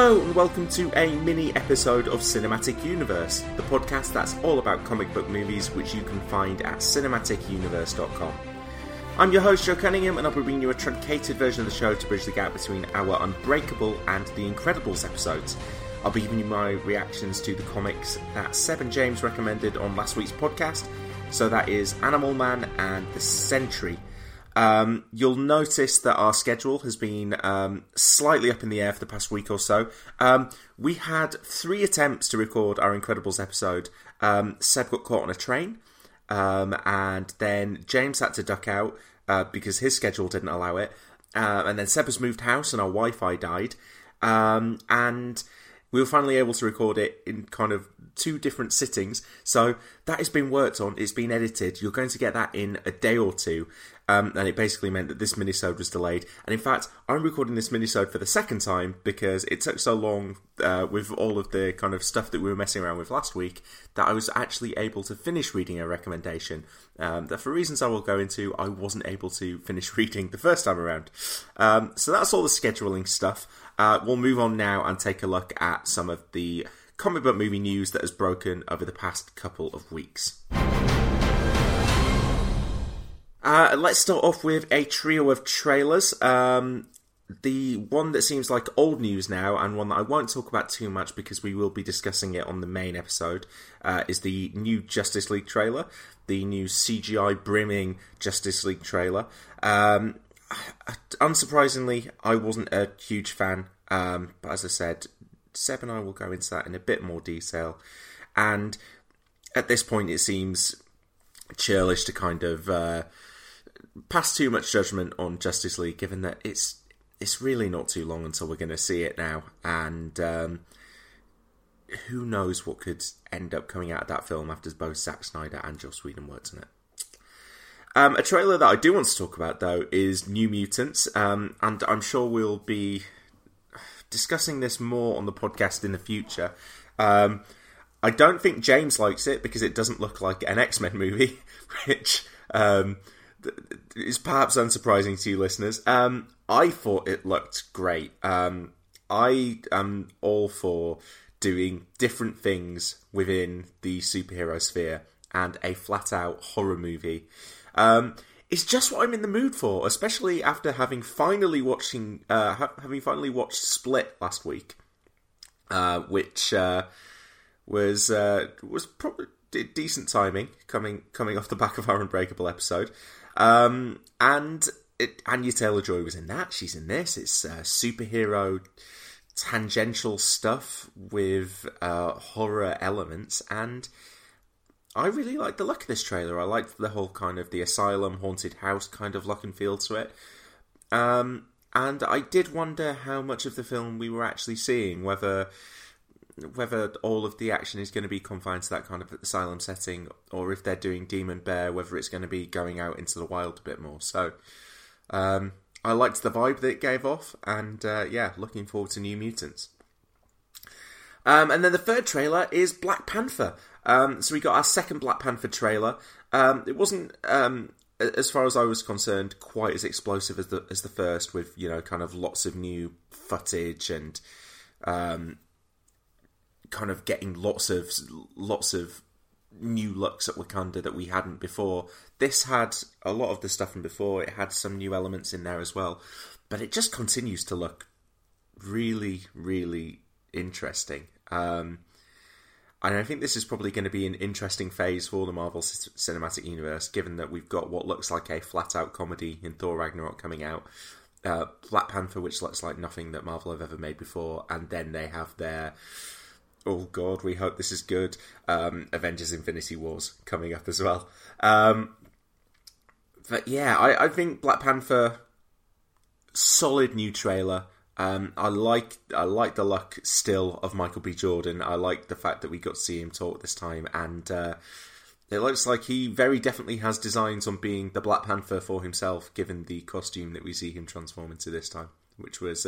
Hello and welcome to a mini-episode of Cinematic Universe, the podcast that's all about comic book movies, which you can find at cinematicuniverse.com. I'm your host, Joe Cunningham, and I'll be bringing you a truncated version of the show to bridge the gap between our Unbreakable and The Incredibles episodes. I'll be giving you my reactions to the comics that Seb and James recommended on last week's podcast, so that is Animal Man and The Sentry. You'll notice that our schedule has been slightly up in the air for the past week or so. We had 3 attempts to record our Incredibles episode. Seb got caught on a train, and then James had to duck out because his schedule didn't allow it. And then Seb has moved house and our Wi-Fi died. And we were finally able to record it in kind of 2 different sittings. So that has been worked on. It's been edited. You're going to get that in a day or 2. And it basically meant that this minisode was delayed. And in fact, I'm recording this minisode for the 2nd time because it took so long with all of the kind of stuff that we were messing around with last week that I was actually able to finish reading a recommendation that, for reasons I will go into, I wasn't able to finish reading the 1st time around. So that's all the scheduling stuff. We'll move on now and take a look at some of the comic book movie news that has broken over the past couple of weeks. Let's start off with a trio of trailers. The one that seems like old news now, and one that I won't talk about too much because we will be discussing it on the main episode, is the new Justice League trailer, the new CGI-brimming Justice League trailer. Unsurprisingly, I wasn't a huge fan, but as I said, Seb and I will go into that in a bit more detail. And at this point, it seems churlish to kind of pass too much judgment on Justice League, given that it's really not too long until we're going to see it now, and who knows what could end up coming out of that film after both Zack Snyder and Joss Whedon worked on it. A trailer that I do want to talk about, though, is New Mutants, and I'm sure we'll be discussing this more on the podcast in the future. I don't think James likes it because it doesn't look like an X-Men movie, which is perhaps unsurprising to you listeners. I thought it looked great. I am all for doing different things within the superhero sphere and a flat-out horror movie. It's just what I'm in the mood for, especially after having finally watched Split last week, which was probably decent timing coming off the back of our Unbreakable episode, and Anya Taylor-Joy was in that. She's in this. It's superhero tangential stuff with horror elements, and I really like the look of this trailer. I like the whole kind of the asylum haunted house kind of look and feel to it. And I did wonder how much of the film we were actually seeing, whether all of the action is going to be confined to that kind of asylum setting, or if they're doing Demon Bear, whether it's going to be going out into the wild a bit more. So I liked the vibe that it gave off, and looking forward to New Mutants. And then the 3rd trailer is Black Panther. So we got our 2nd Black Panther trailer. It wasn't, as far as I was concerned, quite as explosive as the 1st, with, you know, kind of lots of new footage and kind of getting lots of new looks at Wakanda that we hadn't before. This had a lot of the stuff from before. It had some new elements in there as well. But it just continues to look really, really interesting. And I think this is probably going to be an interesting phase for the Marvel Cinematic Universe, given that we've got what looks like a flat-out comedy in Thor Ragnarok coming out, Black Panther, which looks like nothing that Marvel have ever made before, and then they have their, oh god, we hope this is good, Avengers Infinity Wars coming up as well. But yeah, I think Black Panther, solid new trailer. I like the look still of Michael B. Jordan. I like the fact that we got to see him talk this time, and it looks like he very definitely has designs on being the Black Panther for himself, given the costume that we see him transform into this time, which was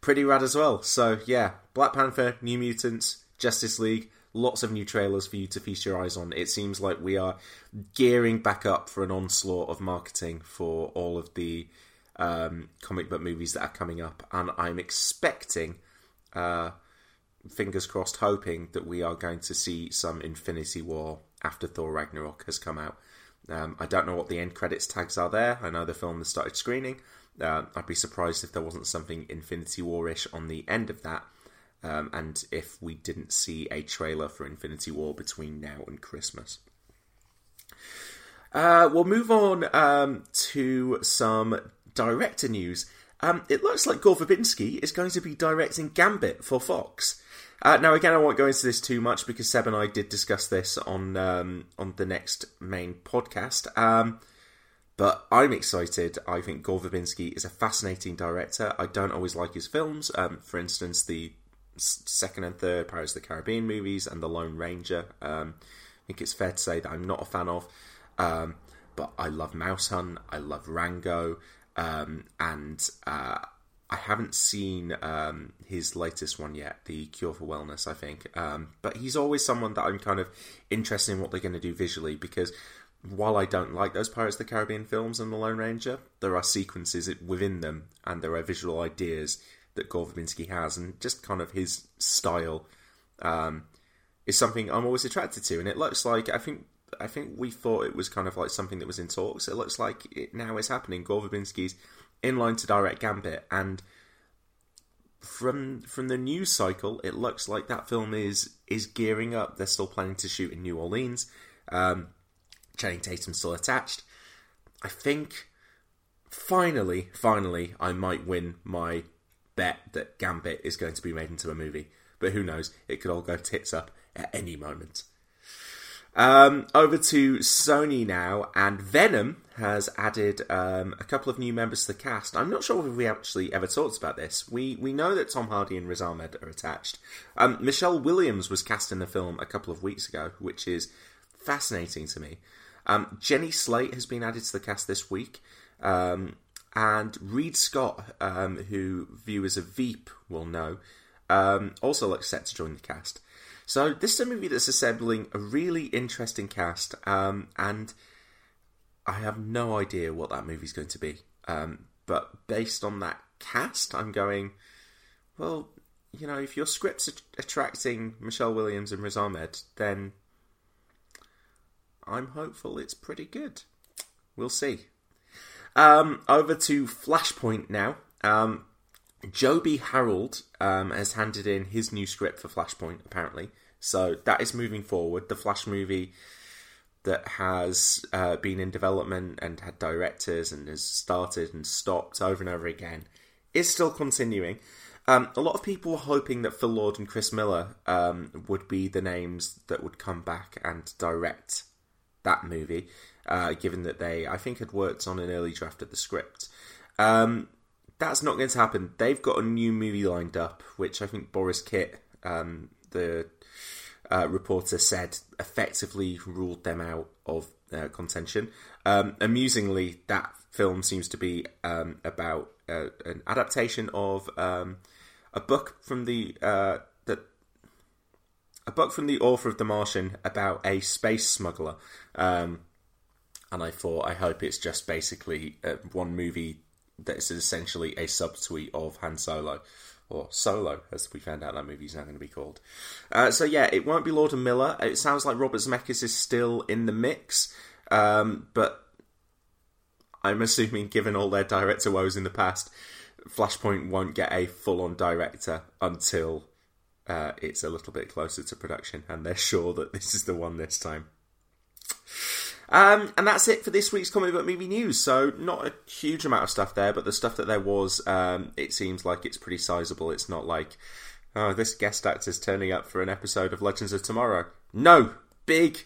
pretty rad as well. So yeah, Black Panther, New Mutants, Justice League, lots of new trailers for you to feast your eyes on. It seems like we are gearing back up for an onslaught of marketing for all of the comic book movies that are coming up, and I'm expecting, fingers crossed, hoping that we are going to see some Infinity War after Thor Ragnarok has come out. I don't know what the end credits tags are there. I know the film has started screening. I'd be surprised if there wasn't something Infinity War-ish on the end of that, and if we didn't see a trailer for Infinity War between now and Christmas. We'll move on to some director news. It looks like Gore Verbinski is going to be directing Gambit for Fox. Now, again, I won't go into this too much because Seb and I did discuss this on the next main podcast. But I'm excited. I think Gore Verbinski is a fascinating director. I don't always like his films. For instance, the second and third Pirates of the Caribbean movies and The Lone Ranger. I think it's fair to say that I'm not a fan of. But I love Mouse Hunt. I love Rango. And I haven't seen his latest one yet, The Cure for Wellness, I think. But he's always someone that I'm kind of interested in what they're going to do visually, because while I don't like those Pirates of the Caribbean films and The Lone Ranger, there are sequences within them and there are visual ideas that Gore Verbinski has, and just kind of his style is something I'm always attracted to. And it looks like, I think we thought it was kind of like something that was in talks. It looks like now it's happening. Gore Verbinski's in line to direct Gambit, and from the news cycle, it looks like that film is gearing up. They're still planning to shoot in New Orleans. Channing Tatum's still attached. I think finally, I might win my bet that Gambit is going to be made into a movie. But who knows? It could all go tits up at any moment. Over to Sony now, and Venom has added a couple of new members to the cast. I'm not sure if we actually ever talked about this. We know that Tom Hardy and Riz Ahmed are attached. Michelle Williams was cast in the film a couple of weeks ago, which is fascinating to me. Jenny Slate has been added to the cast this week, and Reed Scott, who viewers of Veep will know, also looks set to join the cast. So this is a movie that's assembling a really interesting cast, and I have no idea what that movie's going to be. But based on that cast, I'm going, well, you know, if your script's attracting Michelle Williams and Riz Ahmed, then I'm hopeful it's pretty good. We'll see. Over to Flashpoint now. Joby Harold has handed in his new script for Flashpoint, apparently. So that is moving forward. The Flash movie that has been in development and had directors and has started and stopped over and over again is still continuing. A lot of people were hoping that Phil Lord and Chris Miller would be the names that would come back and direct that movie, given that they, I think, had worked on an early draft of the script. That's not going to happen. They've got a new movie lined up, which I think Boris Kitt, the reporter, said effectively ruled them out of contention. Amusingly, that film seems to be about an adaptation of a book from the author of The Martian about a space smuggler. And I thought, I hope it's just basically one movie. That is essentially a subtweet of Han Solo or Solo, as we found out that movie's now going to be called. So yeah, it won't be Lord and Miller. It sounds like Robert Zemeckis is still in the mix, but I'm assuming, given all their director woes in the past, Flashpoint won't get a full-on director until it's a little bit closer to production, and they're sure that this is the one this time. And that's it for this week's comic book movie news. So not a huge amount of stuff there, but the stuff that there was, it seems like it's pretty sizable. It's not like, oh, this guest actor's turning up for an episode of Legends of Tomorrow. No, big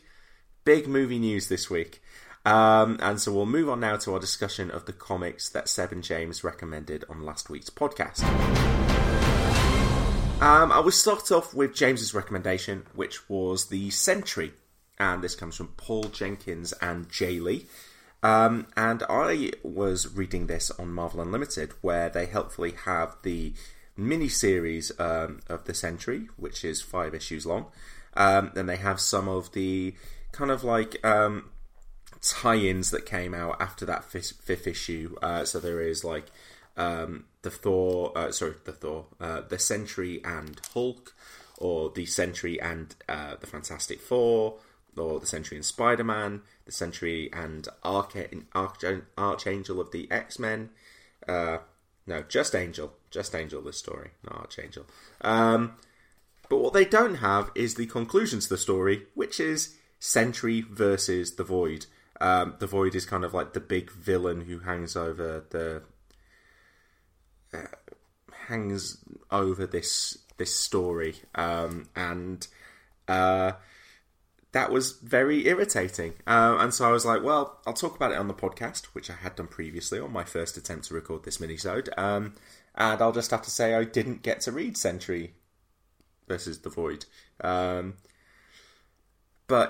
movie news this week. And so we'll move on now to our discussion of the comics that Seb and James recommended on last week's podcast. I will start off with James's recommendation, which was The Sentry. And this comes from Paul Jenkins and Jay Lee. And I was reading this on Marvel Unlimited, where they helpfully have the mini-series of The Sentry, which is 5 issues long. And they have some of the kind of like tie-ins that came out after that fifth issue. So there is like The Sentry and Hulk, or The Sentry and the Fantastic Four, or The Sentry and Spider-Man, The Sentry and Archangel of the X-Men. Just Angel, this story, not Archangel. But what they don't have is the conclusion to the story, which is Sentry versus The Void. The Void is kind of like the big villain who hangs over this story. That was very irritating. And so I was like, well, I'll talk about it on the podcast, which I had done previously on my first attempt to record this minisode. And I'll just have to say I didn't get to read Sentry versus The Void. But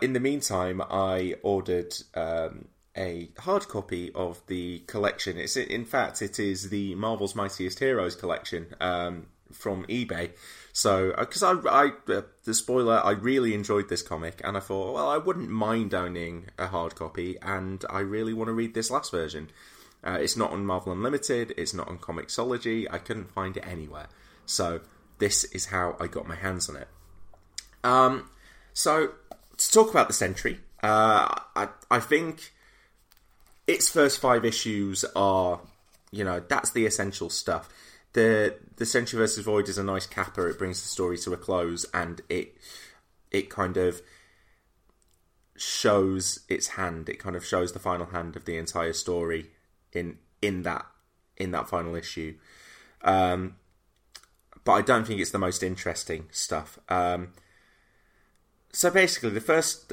in the meantime, I ordered a hard copy of the collection. In fact, it is the Marvel's Mightiest Heroes collection from eBay. So, because the spoiler, I really enjoyed this comic, and I thought, well, I wouldn't mind owning a hard copy, and I really want to read this last version. It's not on Marvel Unlimited, it's not on Comixology, I couldn't find it anywhere. So, this is how I got my hands on it. So, to talk about The Sentry, I think its first 5 issues are, that's the essential stuff. The Sentry vs. Void is a nice capper. It brings the story to a close, and it kind of shows its hand. It kind of shows the final hand of the entire story in that final issue. But I don't think it's the most interesting stuff. So basically, the first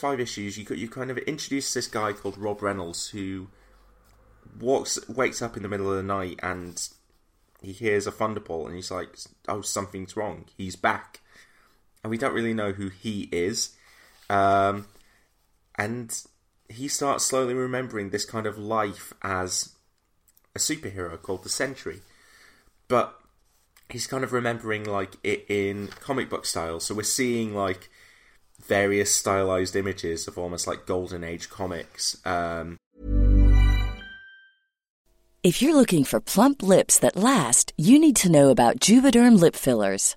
5 issues, you kind of introduce this guy called Rob Reynolds who wakes up in the middle of the night and he hears a thunderbolt and he's like, oh, something's wrong. He's back. And we don't really know who he is. And he starts slowly remembering this kind of life as a superhero called the Sentry. But he's kind of remembering like it in comic book style. So we're seeing like various stylized images of almost like Golden Age comics. If you're looking for plump lips that last, you need to know about Juvederm lip fillers.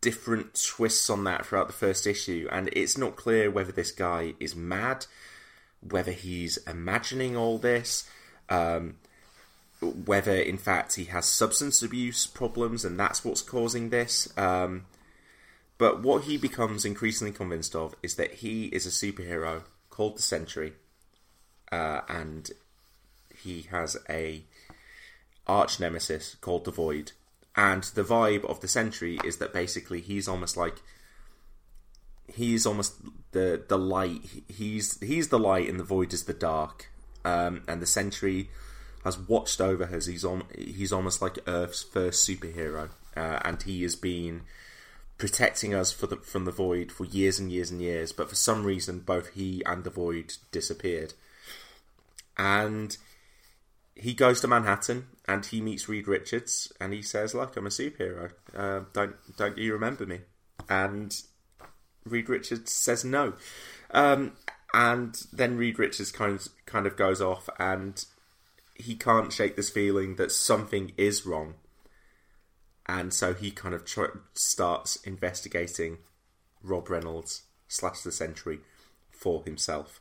different twists on that throughout the first issue, and it's not clear whether this guy is mad, whether he's imagining all this, whether in fact he has substance abuse problems and that's what's causing this, but what he becomes increasingly convinced of is that he is a superhero called the Sentry, and he has a arch nemesis called the Void. And the vibe of the Sentry is that basically he's almost the light. He's the light, and the Void is the dark. And the Sentry has watched over us. He's almost like Earth's first superhero, and he has been protecting us from the Void for years and years and years. But for some reason, both he and the Void disappeared, and he goes to Manhattan and he meets Reed Richards and he says, look, I'm a superhero. Don't you remember me? And Reed Richards says no. And then Reed Richards kind of goes off and he can't shake this feeling that something is wrong. And so he kind of starts investigating Rob Reynolds / the Sentry for himself.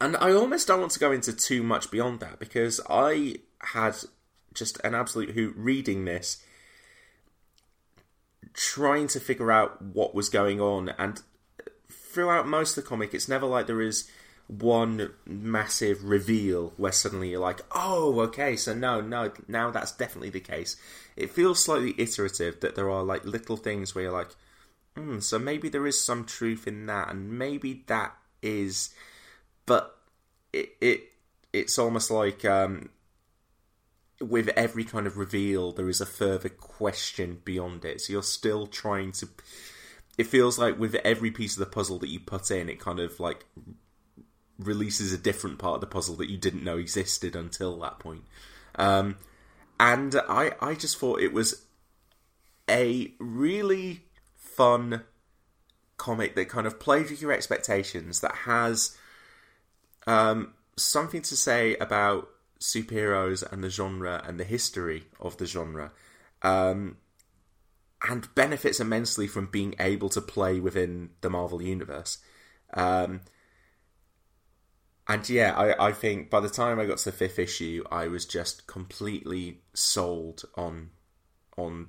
And I almost don't want to go into too much beyond that, because I had just an absolute hoot reading this, trying to figure out what was going on. And throughout most of the comic, it's never like there is one massive reveal where suddenly you're like, oh, okay, so no, now that's definitely the case. It feels slightly iterative, that there are like little things where you're like, so maybe there is some truth in that, and maybe that is... But it's almost like with every kind of reveal, there is a further question beyond it. So you're still trying to... It feels like with every piece of the puzzle that you put in, it kind of like releases a different part of the puzzle that you didn't know existed until that point. And I just thought it was a really fun comic that kind of plays with your expectations, that has... something to say about superheroes and the genre and the history of the genre, and benefits immensely from being able to play within the Marvel Universe. And yeah, I think by the time I got to the fifth issue, I was just completely sold on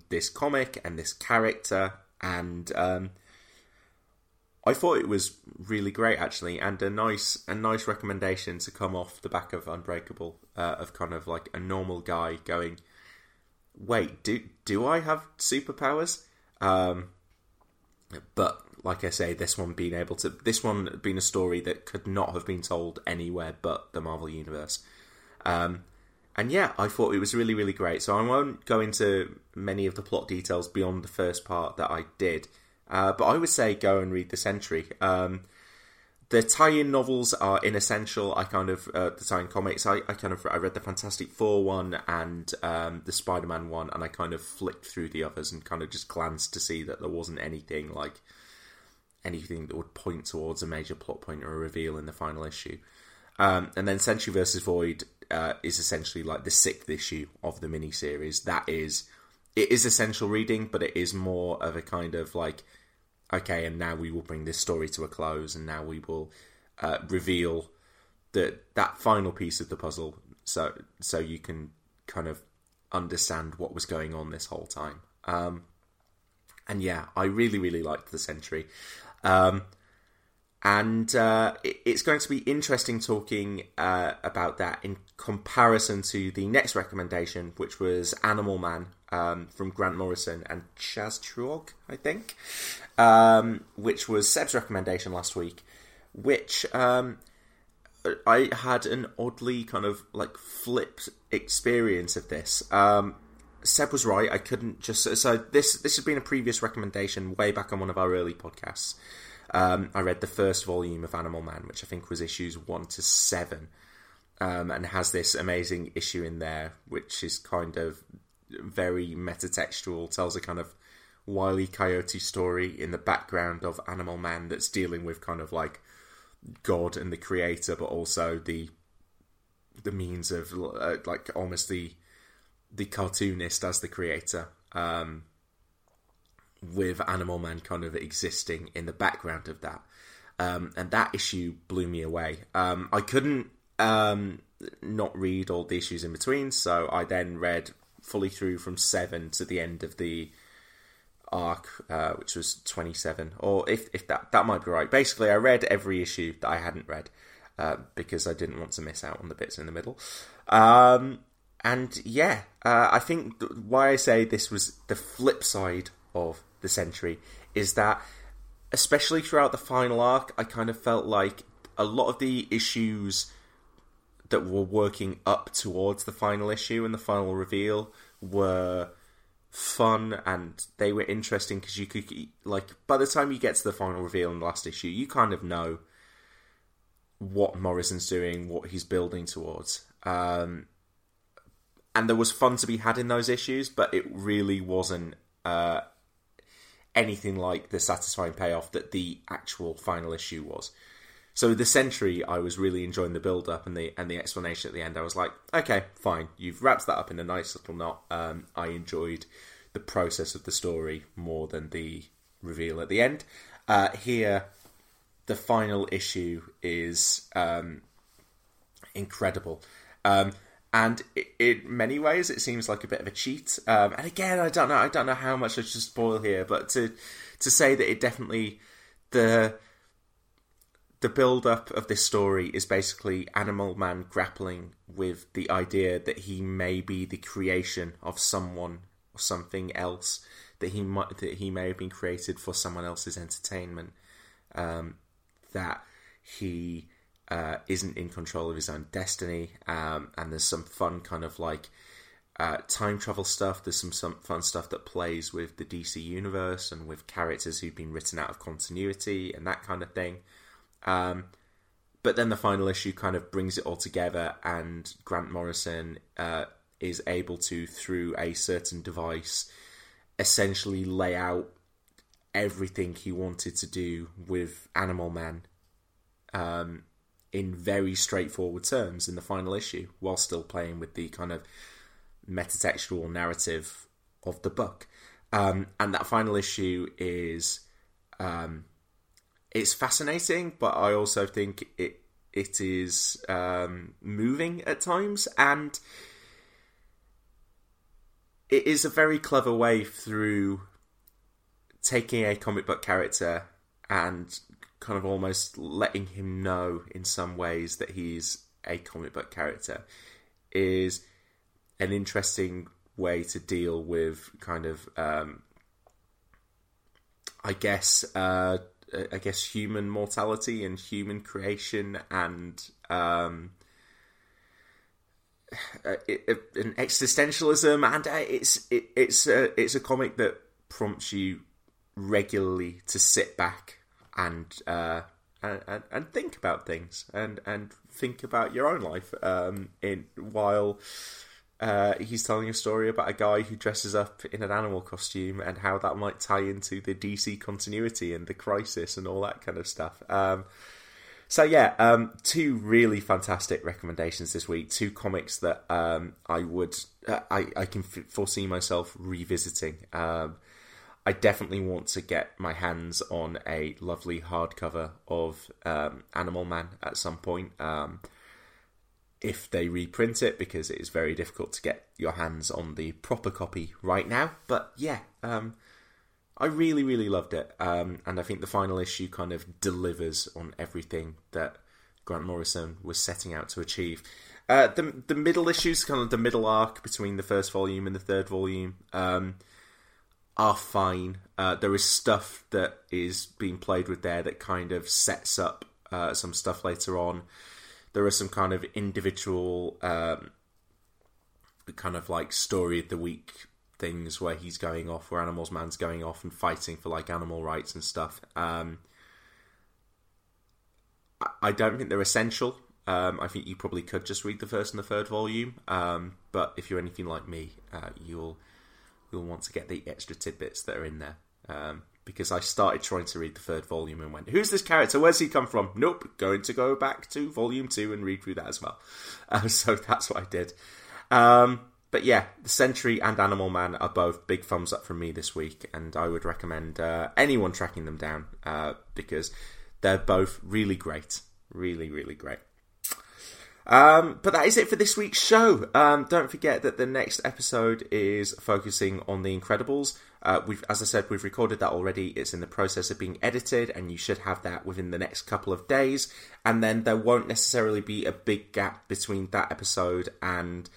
this comic and this character, and I thought it was really great, actually, and a nice recommendation to come off the back of Unbreakable, of kind of like a normal guy going, wait, do I have superpowers? But like I say, this one being a story that could not have been told anywhere but the Marvel Universe. And yeah, I thought it was really, really great. So I won't go into many of the plot details beyond the first part that I did. But I would say go and read The Sentry. The tie-in novels are inessential. The tie-in comics, I read the Fantastic Four one and the Spider-Man one, and I kind of flicked through the others and kind of just glanced to see that there wasn't anything that would point towards a major plot point or a reveal in the final issue. And then Sentry vs. Void is essentially like the sixth issue of the miniseries. It is essential reading, but it is more of a kind of like, okay, and now we will bring this story to a close, and now we will reveal that final piece of the puzzle so you can kind of understand what was going on this whole time. And yeah, I really, really liked The Sentry. It's going to be interesting talking about that in comparison to the next recommendation, which was Animal Man from Grant Morrison and Chaz Truog, I think, which was Seb's recommendation last week, which I had an oddly kind of like flipped experience of this. Seb was right. I couldn't just... So this has been a previous recommendation way back on one of our early podcasts. I read the first volume of Animal Man, which I think was issues 1 to 7, and has this amazing issue in there, which is kind of very metatextual, tells a kind of Wile E. Coyote story in the background of Animal Man that's dealing with kind of like God and the creator, but also the means of like almost the cartoonist as the creator, with Animal Man kind of existing in the background of that. And that issue blew me away. I couldn't not read all the issues in between, so I then read fully through from 7 to the end of the arc, which was 27, or if that might be right. Basically, I read every issue that I hadn't read, because I didn't want to miss out on the bits in the middle. I think why I say this was the flip side of The Sentry is that, especially throughout the final arc, I kind of felt like a lot of the issues that were working up towards the final issue and the final reveal were fun, and they were interesting because you could, like, by the time you get to the final reveal in the last issue, you kind of know what Morrison's doing, what he's building towards. And there was fun to be had in those issues, but it really wasn't anything like the satisfying payoff that the actual final issue was. So The Sentry, I was really enjoying the build-up and the explanation at the end. I was like, okay, fine. You've wrapped that up in a nice little knot. I enjoyed the process of the story more than the reveal at the end. Here, the final issue is incredible. And in many ways, it seems like a bit of a cheat. And again, I don't know how much I should spoil here, but to say that it definitely... The build-up of this story is basically Animal Man grappling with the idea that he may be the creation of someone or something else, that he may have been created for someone else's entertainment, that he isn't in control of his own destiny, and there's some fun kind of like time travel stuff. There's some fun stuff that plays with the DC universe and with characters who've been written out of continuity and that kind of thing. But then the final issue kind of brings it all together, and Grant Morrison is able to, through a certain device, essentially lay out everything he wanted to do with Animal Man in very straightforward terms in the final issue, while still playing with the kind of metatextual narrative of the book. And that final issue is... it's fascinating, but I also think it is moving at times, and it is a very clever way through taking a comic book character and kind of almost letting him know in some ways that he's a comic book character is an interesting way to deal with kind of, I guess human mortality and human creation, and an existentialism, and it's a comic that prompts you regularly to sit back and think about things and think about your own life while he's telling a story about a guy who dresses up in an animal costume and how that might tie into the DC continuity and the crisis and all that kind of stuff. Two really fantastic recommendations this week. Two comics that I can foresee myself revisiting. I definitely want to get my hands on a lovely hardcover of Animal Man at some point. if they reprint it, because it is very difficult to get your hands on the proper copy right now. But yeah, I really, really loved it. And I think the final issue kind of delivers on everything that Grant Morrison was setting out to achieve. The middle issues, kind of the middle arc between the first volume and the third volume, are fine. There is stuff that is being played with there that kind of sets up some stuff later on. There are some kind of individual kind of like story of the week things where he's going off, where Animal Man's going off and fighting for like animal rights and stuff. I don't think they're essential. I think you probably could just read the first and the third volume. But if you're anything like me, you'll want to get the extra tidbits that are in there. Because I started trying to read the third volume and went, who's this character? Where's he come from? Nope, going to go back to volume 2 and read through that as well. So that's what I did. But yeah, The Sentry and Animal Man are both big thumbs up from me this week. And I would recommend anyone tracking them down because they're both really great. Really, really great. But that is it for this week's show. Don't forget that the next episode is focusing on The Incredibles. As I said, we've recorded that already. It's in the process of being edited, and you should have that within the next couple of days. And then there won't necessarily be a big gap between that episode and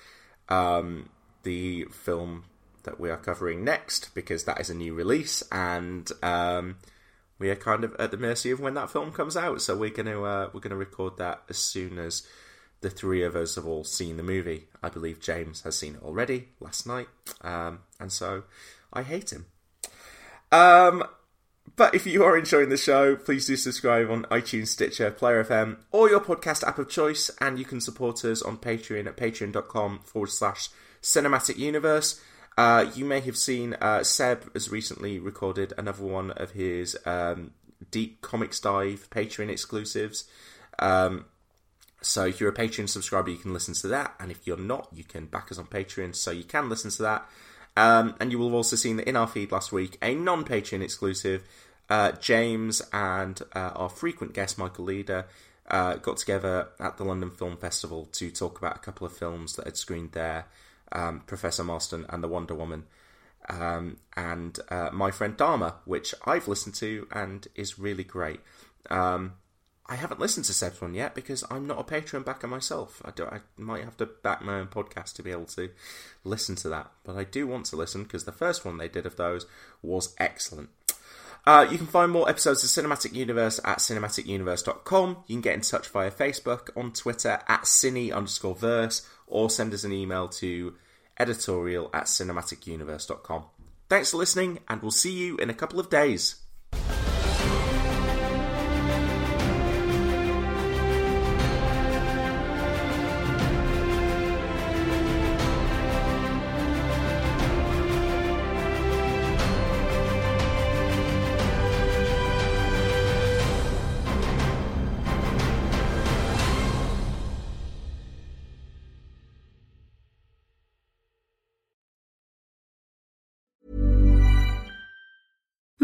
the film that we are covering next, because that is a new release, and we are kind of at the mercy of when that film comes out. So we're gonna record that as soon as the three of us have all seen the movie. I believe James has seen it already last night, and so I hate him. But if you are enjoying the show, please do subscribe on iTunes, Stitcher, Player FM, or your podcast app of choice, and you can support us on Patreon at patreon.com/Cinematic Universe. You may have seen Seb has recently recorded another one of his Deep Comics Dive Patreon exclusives. So if you're a Patreon subscriber, you can listen to that. And if you're not, you can back us on Patreon, so you can listen to that. And you will have also seen that in our feed last week, a non-Patreon exclusive, James and our frequent guest, Michael Leader, got together at the London Film Festival to talk about a couple of films that had screened there, Professor Marston and The Wonder Woman, and My Friend Dharma, which I've listened to and is really great. I haven't listened to Seb's one yet because I'm not a Patreon backer myself. I might have to back my own podcast to be able to listen to that. But I do want to listen because the first one they did of those was excellent. You can find more episodes of Cinematic Universe at cinematicuniverse.com. You can get in touch via Facebook, on Twitter at cine_verse, or send us an email to editorial@cinematicuniverse.com. Thanks for listening, and we'll see you in a couple of days.